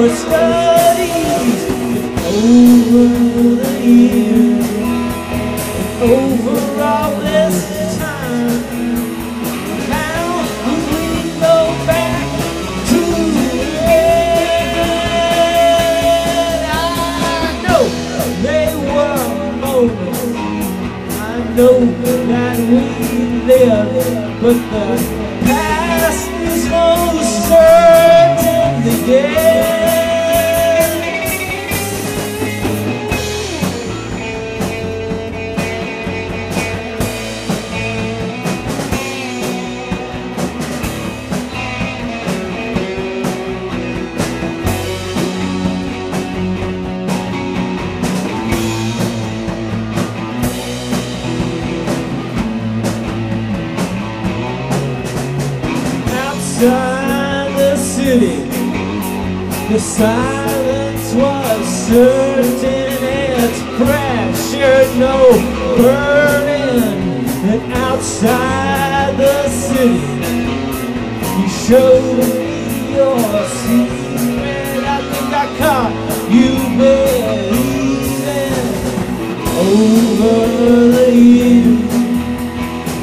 your studies over the years, over all this time. Now we go back to the end. I know they were older, I know that we lived, but the past is no certain again. Outside the city, the silence was certain, its pressure no burden. And outside the city, you showed me your secret. I think I caught you believing. Over the years,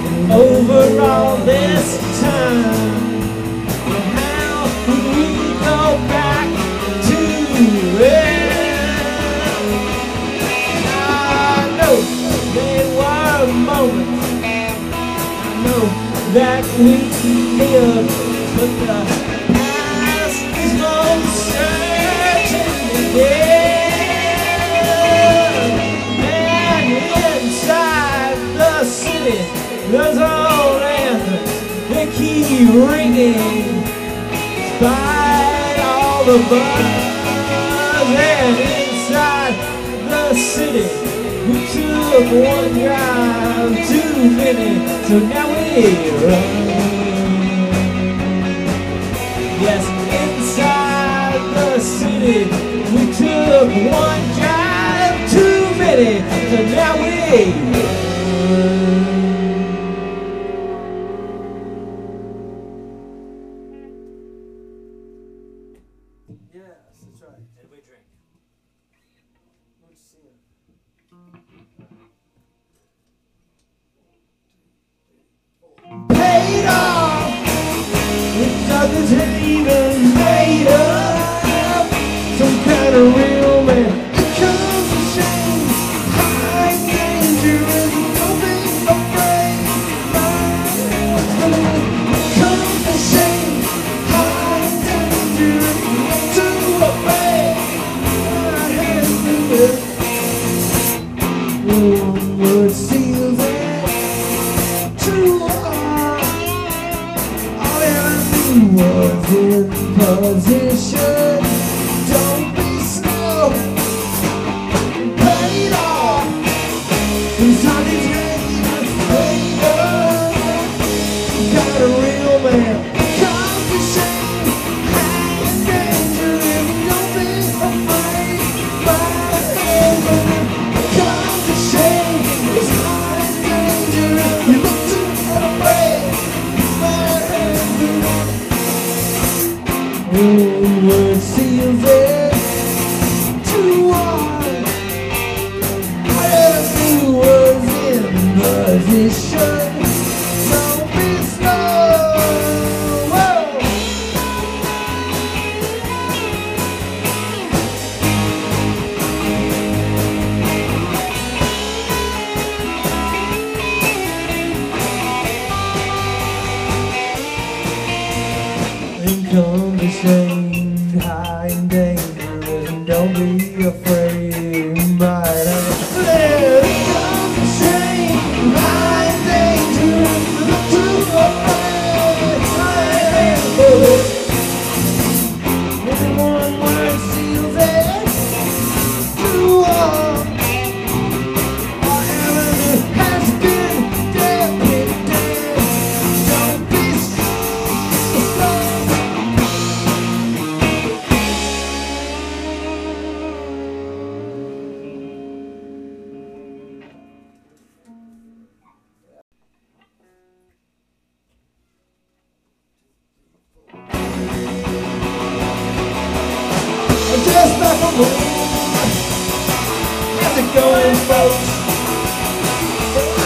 and over all this time. That we live, but the past is no certain again. And inside the city, there's old anthems that keep ringing, despite all the buzz. And inside the city, we took one drive too many, so now we yes, inside the city, we took one drive too many, so now we run. Yes, that's right. And we drink. Let's see it. Doesn't even made up some kind of real man. Because the shame's high danger is nothing afraid. Because the shame's high danger is too afraid. I had to live. One word seals it. True art. All that was in position. Don't be slow. Pay it off. Cause I did not pay up. Got a real man. Cause the shame and danger is nothing afraid by everyone. Cause the shame is not as dangerous. You look too afraid by everyone. One word seals it. Too hard. Everything was in position. Don't be slow. Whoa. And come. Shame, high and dangerous, and don't be afraid, but let it go. Shame, high and dangerous, look too afraid, but every one word seals it. Too hard. Whatever it has been, dead. Don't be so. How's it going, folks?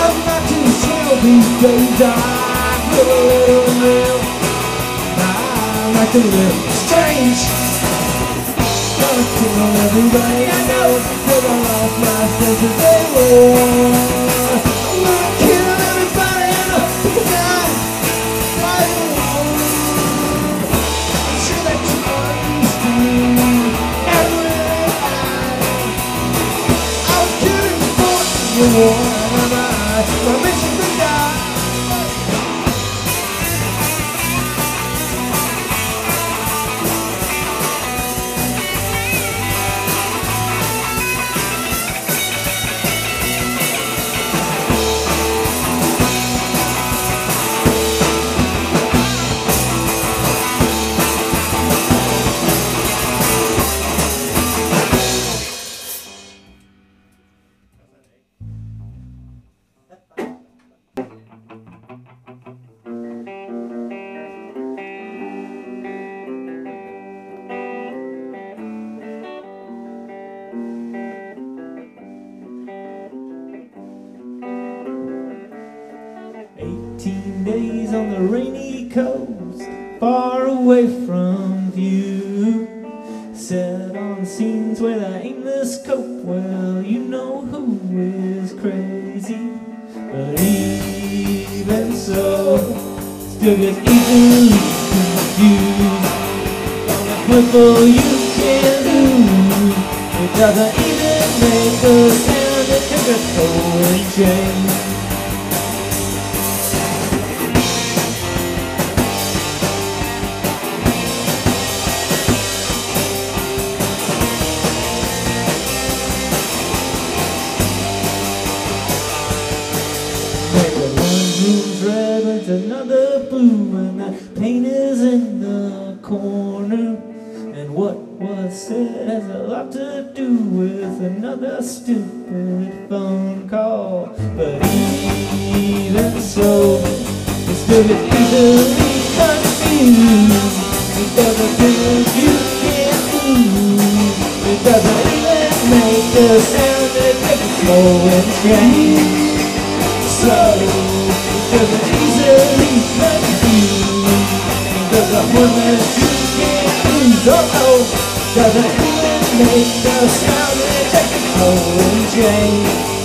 I'm not too sure these days. I feel a little real. I like to live strange. Gotta kill everybody I know. Till I lost my sense of humor. I'm gonna kill everybody I know. Because I'm alone. I'm sure that you understand. You are my mission to die. On the rainy coast, far away from view, set on scenes where I aim the scope. Well, you know who is crazy, but even so, still gets easily confused. On the purple you can't lose. It doesn't even make a sound. It took a cold change. Another blue and the paint is in the corner, and what was said has a lot to do with another stupid phone call. But even so, it still gets easily confused. It doesn't feel you can't lose. It doesn't even make a sound. It doesn't slow and change. So doesn't easily confuse. Cause I'm one that you can't lose. Uh-oh. Doesn't even make the sound. It's like a cold change.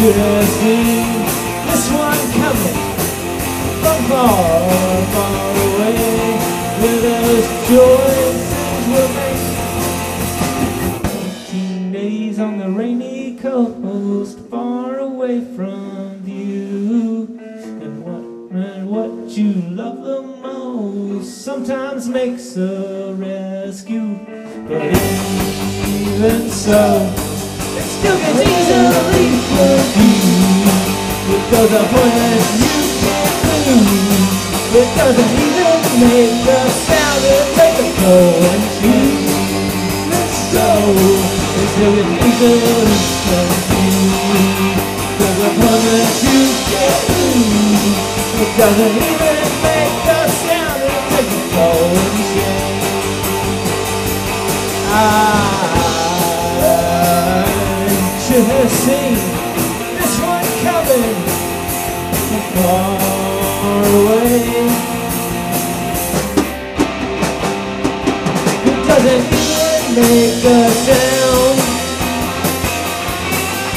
Should have seen this one coming from far, far away, where those choices were made. 18 days on the rainy coast, far away from view, and what you love the most sometimes makes a rescue. But even so, still gets easily confused. It doesn't point that you can't lose. It doesn't even make a sound. It makes a cold and cheap. And so it still gets easily confused. It doesn't point that you can't lose. It doesn't even make a sound. It makes a cold and cheap. Should have seen this one coming from far away. It doesn't even make a sound.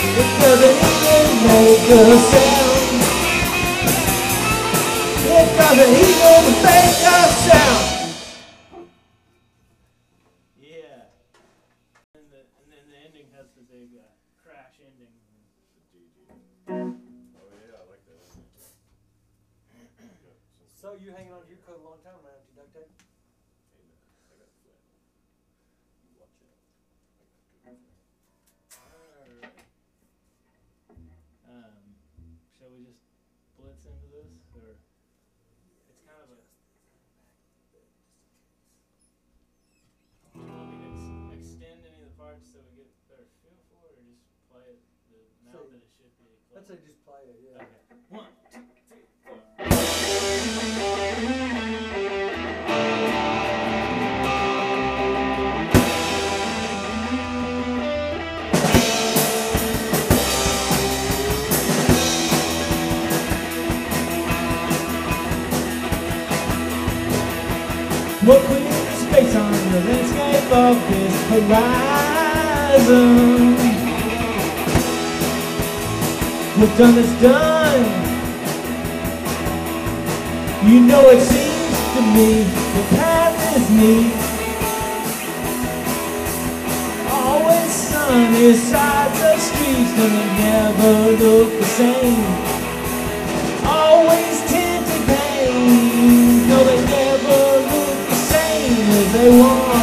It doesn't even make a sound. It doesn't even make a sound. Yeah. And then the ending has the big crash ending. Oh yeah, I like that. So you hanging on to your coat a long time now, aren't you, duct tape? Shall we just blitz into this, or it's kind of a I'd say just play it, yeah. Okay. 1, 2, 3, 4. We're clearing the space on the landscape of this horizon. We've done this done. You know it seems to me the path is neat. Always sun is side the streets and they never look the same. Always tinted pain. No, they never look the same as they want.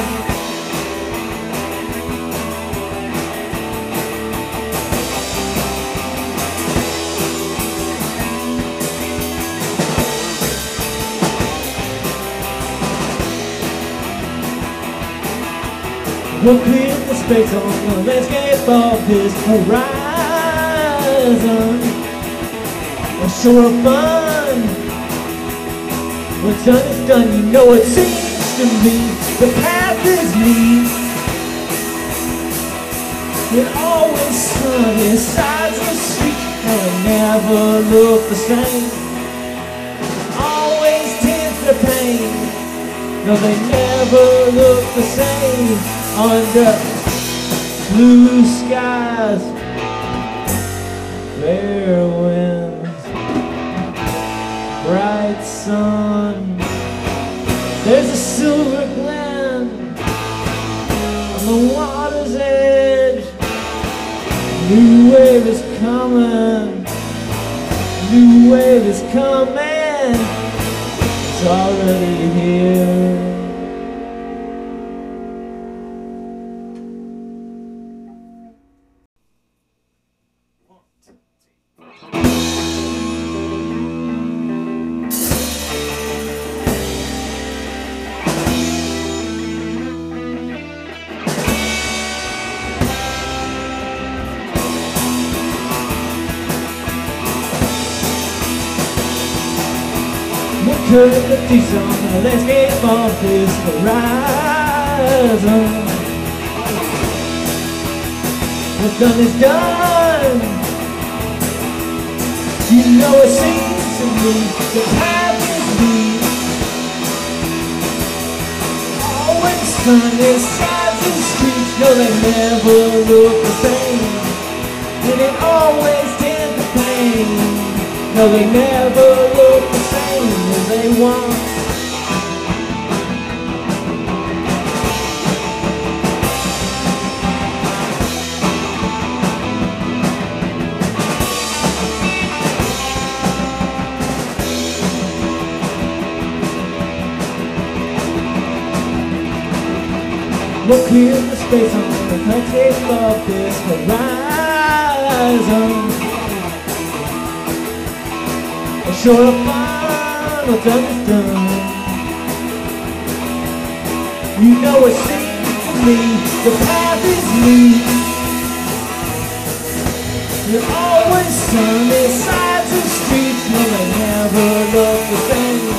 We'll clear the space on the landscape of this horizon. We're sure fun. When done is done, you know it seems to me the path is neat. It always sun is sides of street and never look the same. Always tend to pain. No, they never look the same. Under blue skies, fair winds, bright sun. There's a silver glen on the water's edge. New wave is coming. New wave is coming. It's already here. Curve the teeth on the landscape of this horizon. What's done is done. You know it seems to me the path is deep. Always sun is sides and streets. No, they never look the same. And they always tend to pain. No, they never look the same as they want. We'll clear the space on the landscape of this horizon. A shore fire. What's done is done. You know it seems to me the path is neat. You're always sunny sides of streets. No, they never look the same.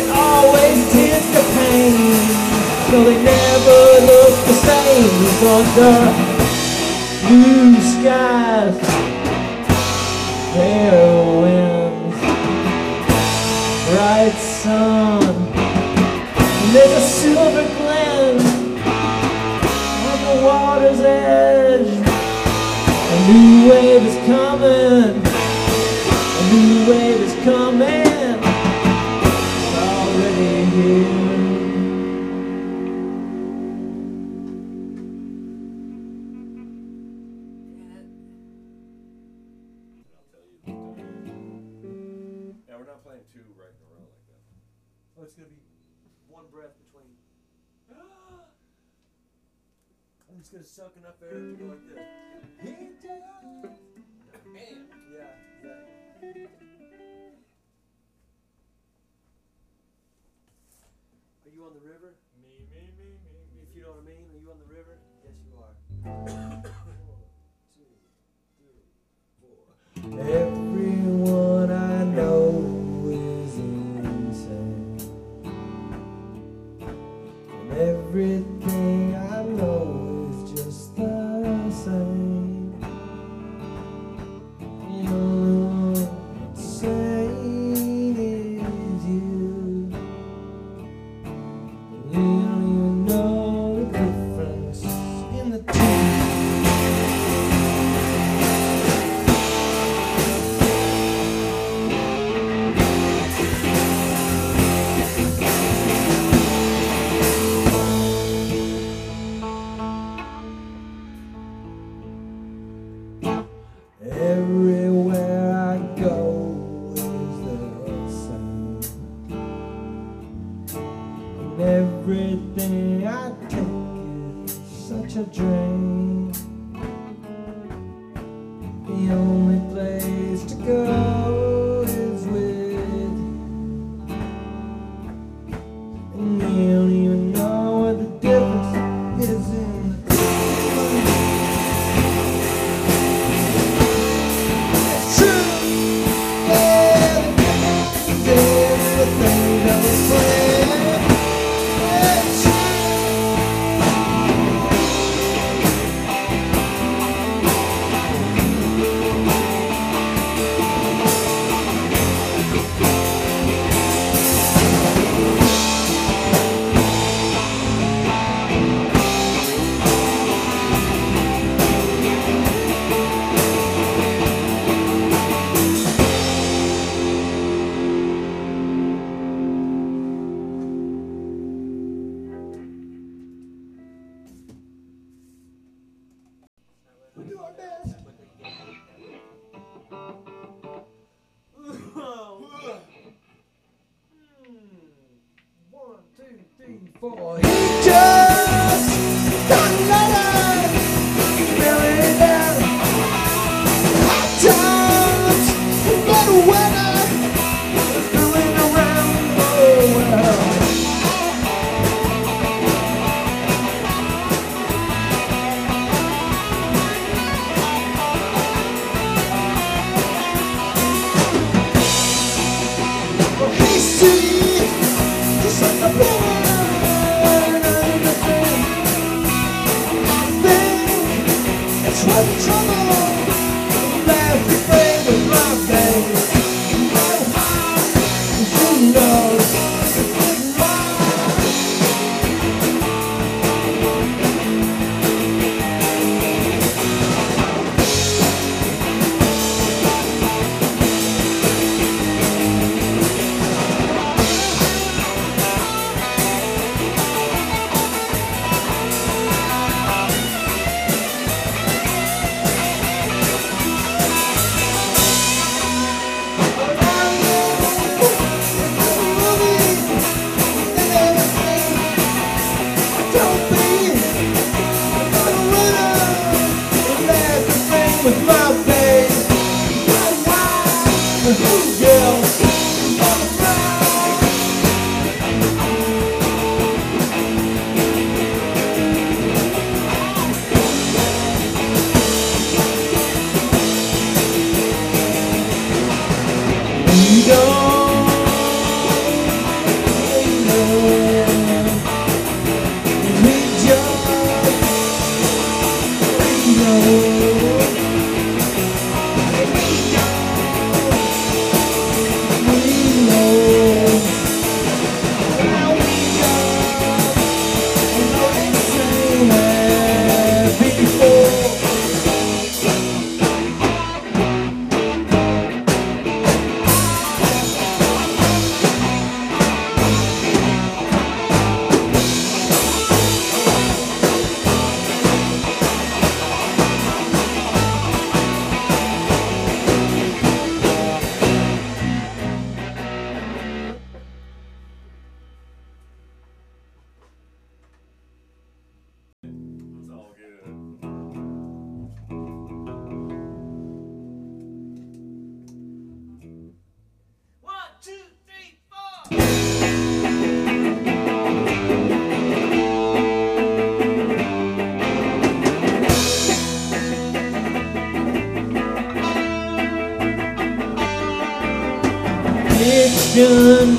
It always tends to pain. No, they never look the same. Under blue skies, fair winds, bright sun, and there's a silver glen on the water's edge. A new wave is coming. A new wave is coming. It's already here. It's going to be one breath between. I'm just going to suck enough air to go like this. He does. Man. Yeah, exactly. Are you on the river? Me. If you know what I mean, are you on the river? Yes, you are. 1, 2, 3, 4. Everyone I know is insane, and everything I know is just the same. You know what's insane is you. You don't even know the difference in the two. Everywhere I go is the same, and everything I take is such a drain. The only place to go is with you, and you don't even know what the difference is in the Boy. He just couldn't let us really down. Hot times, but weather is going around the world. But he sees just like a woman.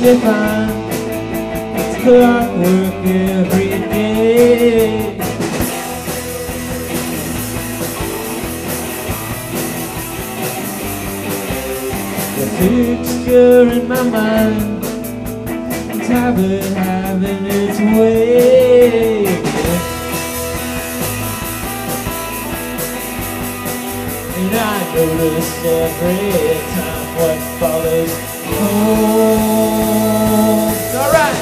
divine. It's clockwork every day. The picture in my mind, it's having its way. And I notice every time what follows home. All right.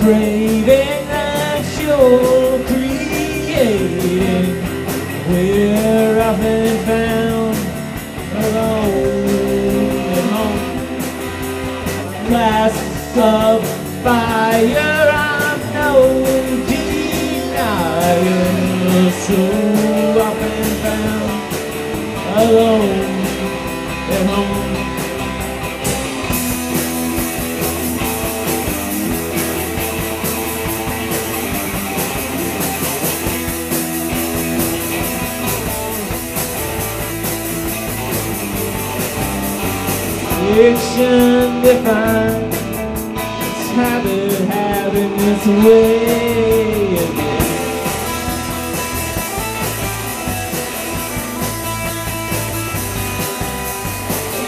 Craving that you're creating, where I've been found alone. Blasts of fire, I'm no denier. So I've been found alone and home. Fiction defined, it's habit having its way again.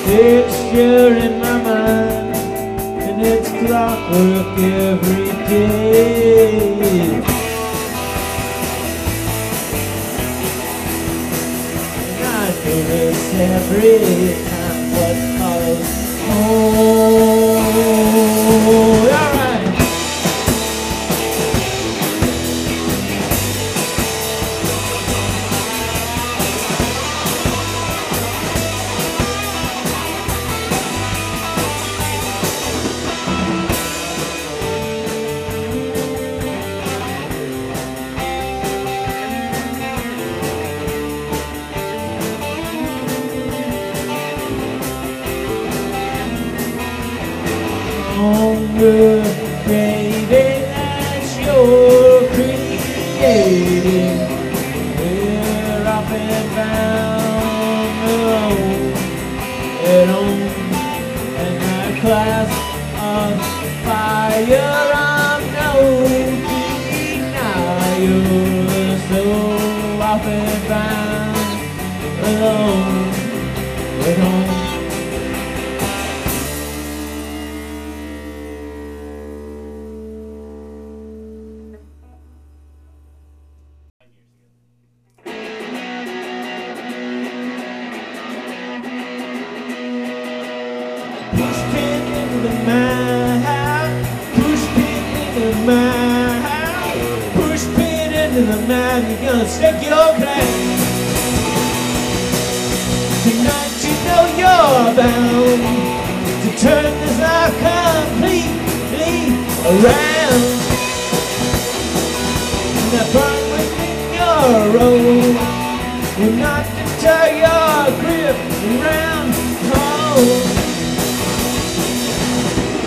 Picture in my mind, and it's clockwork every day. And I do this every time what follows. Oh, all right. Longer, baby, as you're creating, where I've been found alone and home, and that class of fire, I'm no denier, so I've been found alone and home. You're gonna shake it all crack. Tonight you know you're bound to turn this life completely around. And that burn within your own will not deter your grip around home.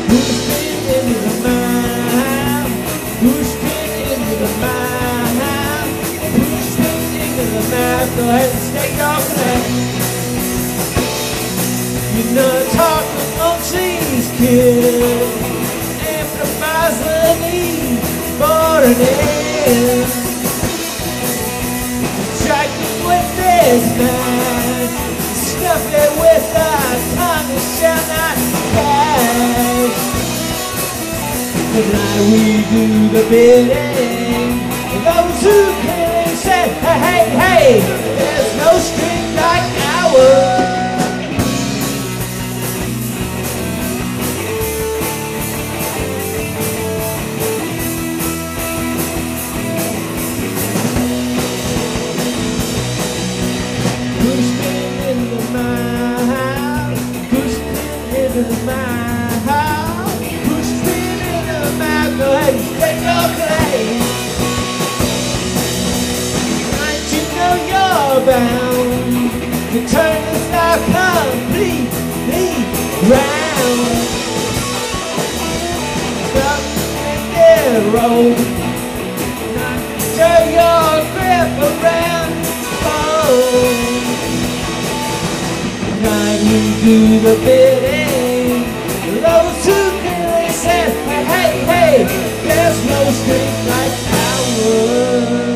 Who's been into the mind? Who's been into the mind? Go ahead and stay your class. You know it's hard for most these kids. Amplifies the need for an end. Strike it with this man, stuff it with a tongue that shall not pass. Tonight we do the bidding of those who can. Hey, hey, hey, there's no string like ours. Who's been into my house? Who's been into my house? Who's been road. Not turn your grip around, oh. Now you do the bidding. Those who can listen, hey, hey, there's no street like ours.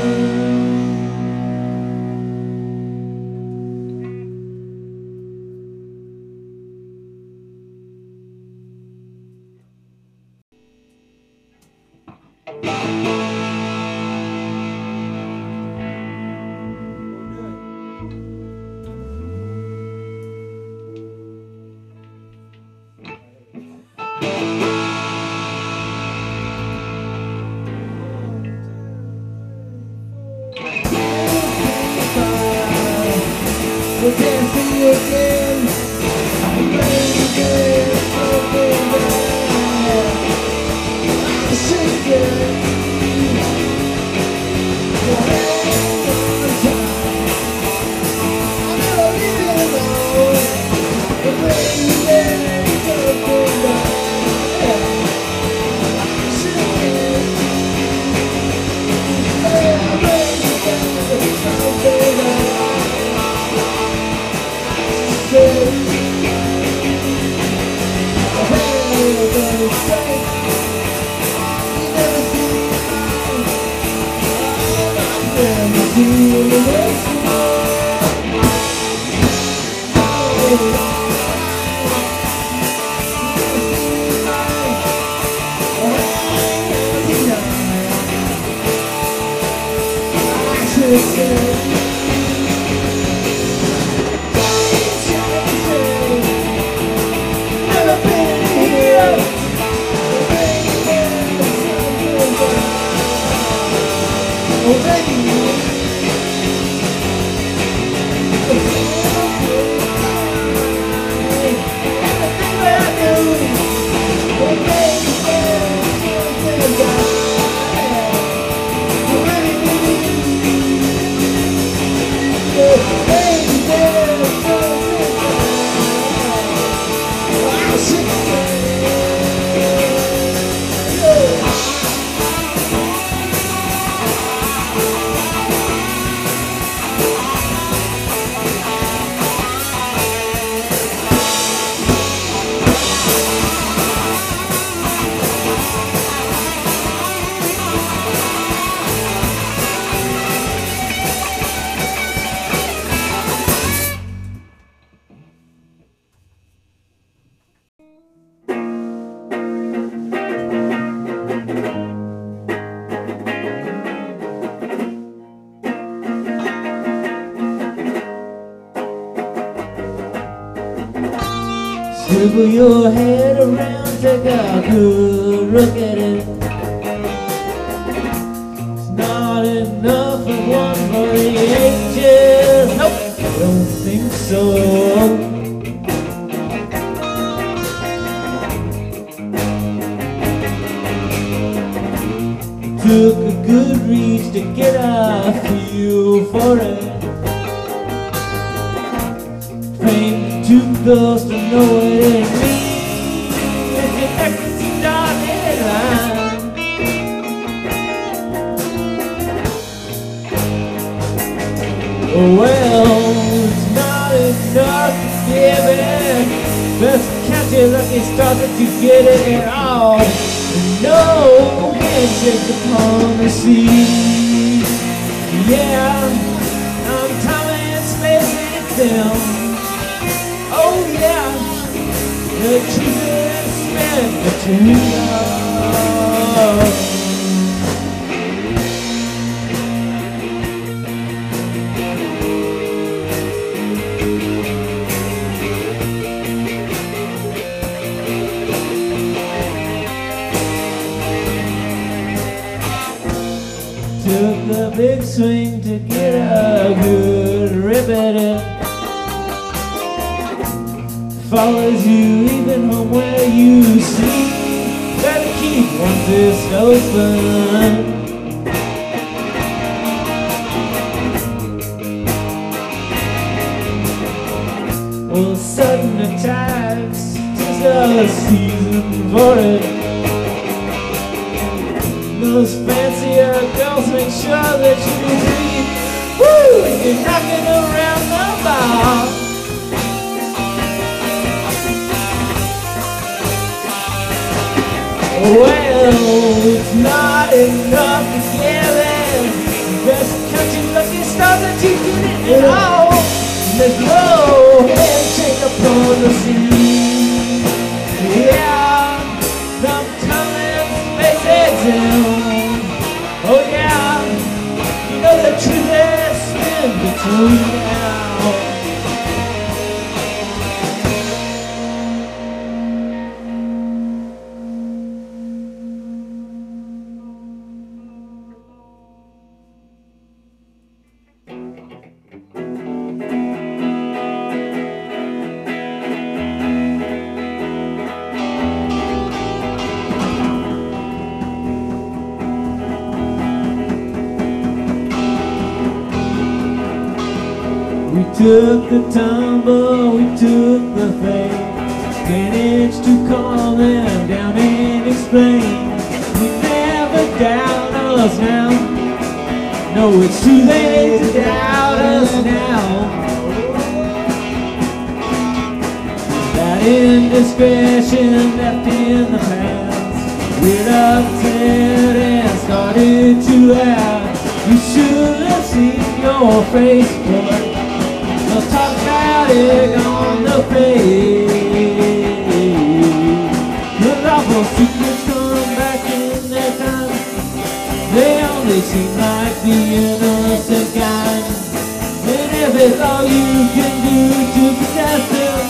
Swivel your head around, take a good look at it. It's not enough of one for the ages. Nope, I don't think so. Took a good reach to get a feel for it. Paint too close to know it. Well, it's not enough to give it. Let's catch your lucky stars that you get it at all. No handshake upon the sea. Yeah, I'm Thomas Space and Film. Oh yeah, the truth is meant to be. Big swing to get a good rip at it. Follows you even from where you sleep. Better keep one fist open. Well, sudden attacks, just a season for it. Those fancier girls make sure that you leave. Woo! You're knocking around the bar. Well, it's not enough to get in. You best count your lucky stars that you get it all. Let's go and shake up on the sea. Yeah, sometimes they say it's now. We took the tumble, we took the fame, managed to calm them down and explain. We never doubt us now. No, it's too late to doubt us now. That indiscretion left in the past, we're upset and started to laugh. You should have seen your face, boy. Let's talk about it on the page. But awful secrets come back in their time. They only seem like the innocent kind. And if it's all you can do to protect them,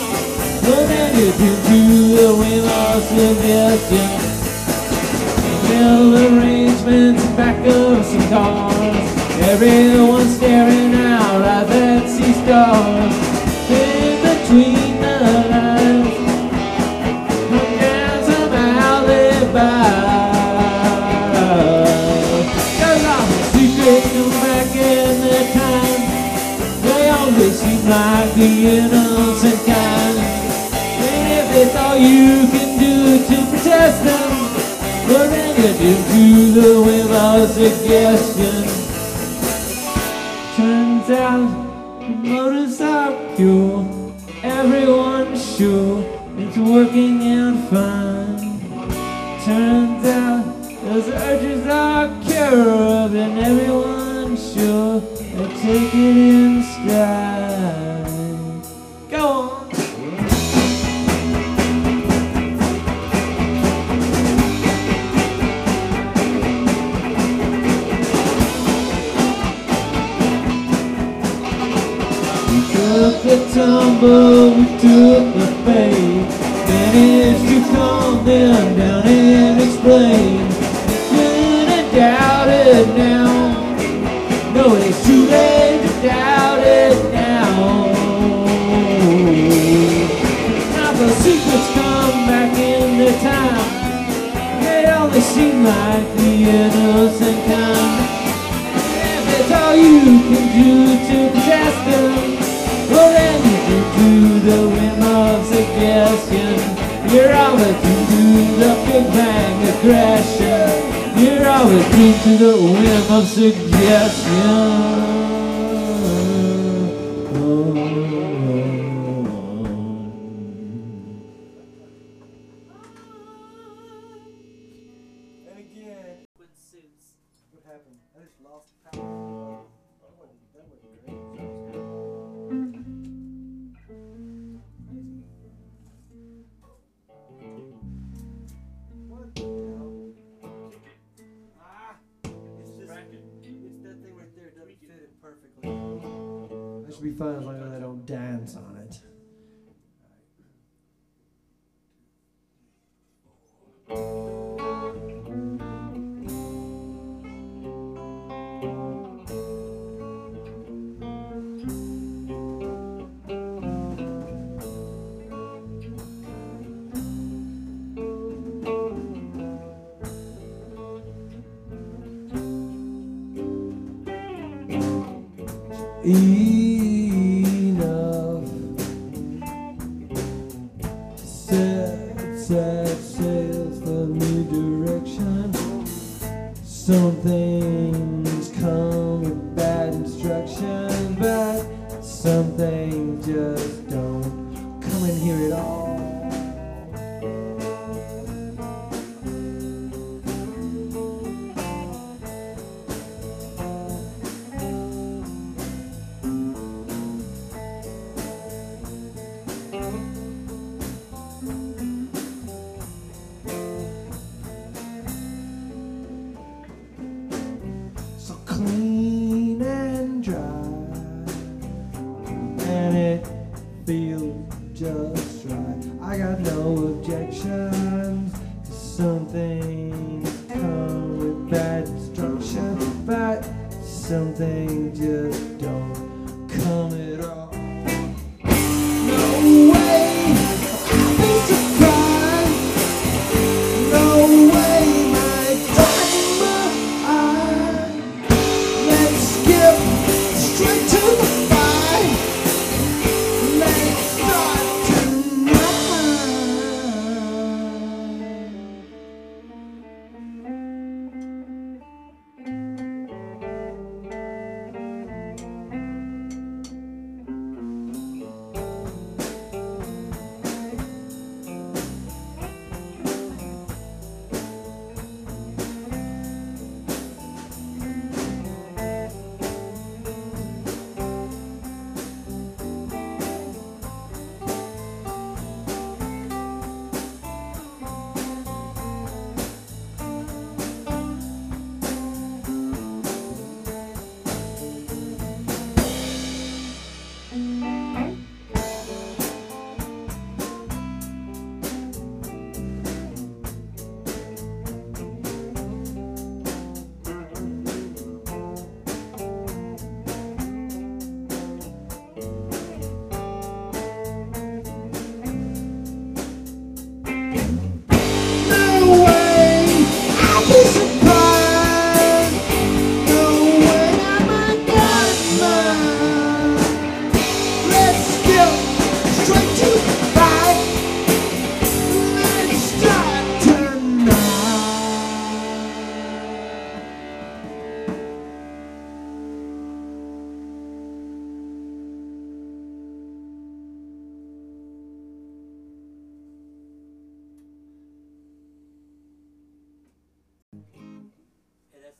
well then you can do the whim of suggestion. Mill arrangements, back of some cars. Everyone's staring out at that sea star. In between the lines hung down some alibis. 'Cause all the secrets come back in their time. They always seem like the innocent kind. And if it's all you can do to protest them, well then you can do the whim of suggestion. Turns out the motives are pure. Everyone's sure it's working out fine. Turns out those urges are cured, and everyone's sure they take it in stride. Go on. We took the tumble, we took the fade, managed to calm them down and explain. Should've doubted now. No, it's too late to doubt it now. Now the secrets come back in their time. They only seem like the innocent kind. And if it's all you can do to possess them, well then you can do the whim of suggestion. You're always into the big bang aggression. You're always into the whim of suggestion. Be fun as long as I don't dance on it. Set sails for new direction. Some things come with bad instruction, but some things just don't come in here at all. Clean and dry, and it feels just right. I got no objections. Some things come with bad instruction, but some things just don't come at all.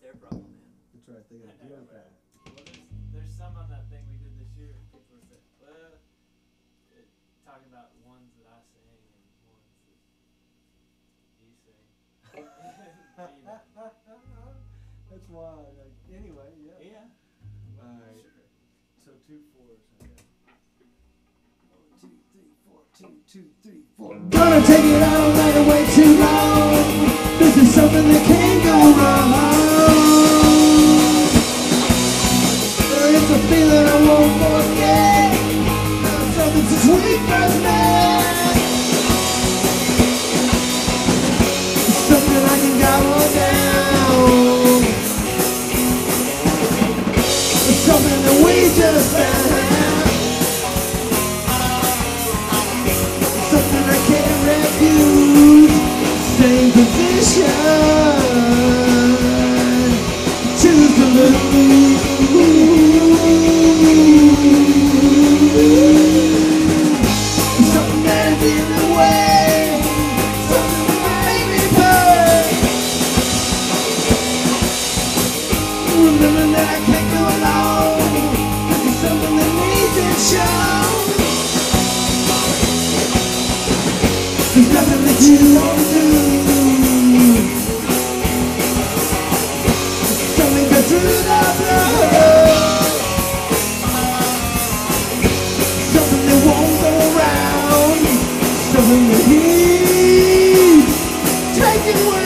Their problem, man. That's right. They gotta deal with that. Well, there's some on that thing we did this year. People were saying, well, talking about ones that I sing and ones that you sing. You know. That's wild. Like, anyway, yeah. Yeah. Well, all right. Sure. So 2 4s. Okay. 1 2 3 4. 2 2 3 4. Gonna take it out right away too long. This is something that can't go wrong. It's a feeling I won't forget. There's something so sweet for me. It's something I can gobble down. It's something that we just found. It's something I can't refuse. Same position. Choose to lose. You won't do. Something goes through the blood. Something that won't go around. Something that he's taking away.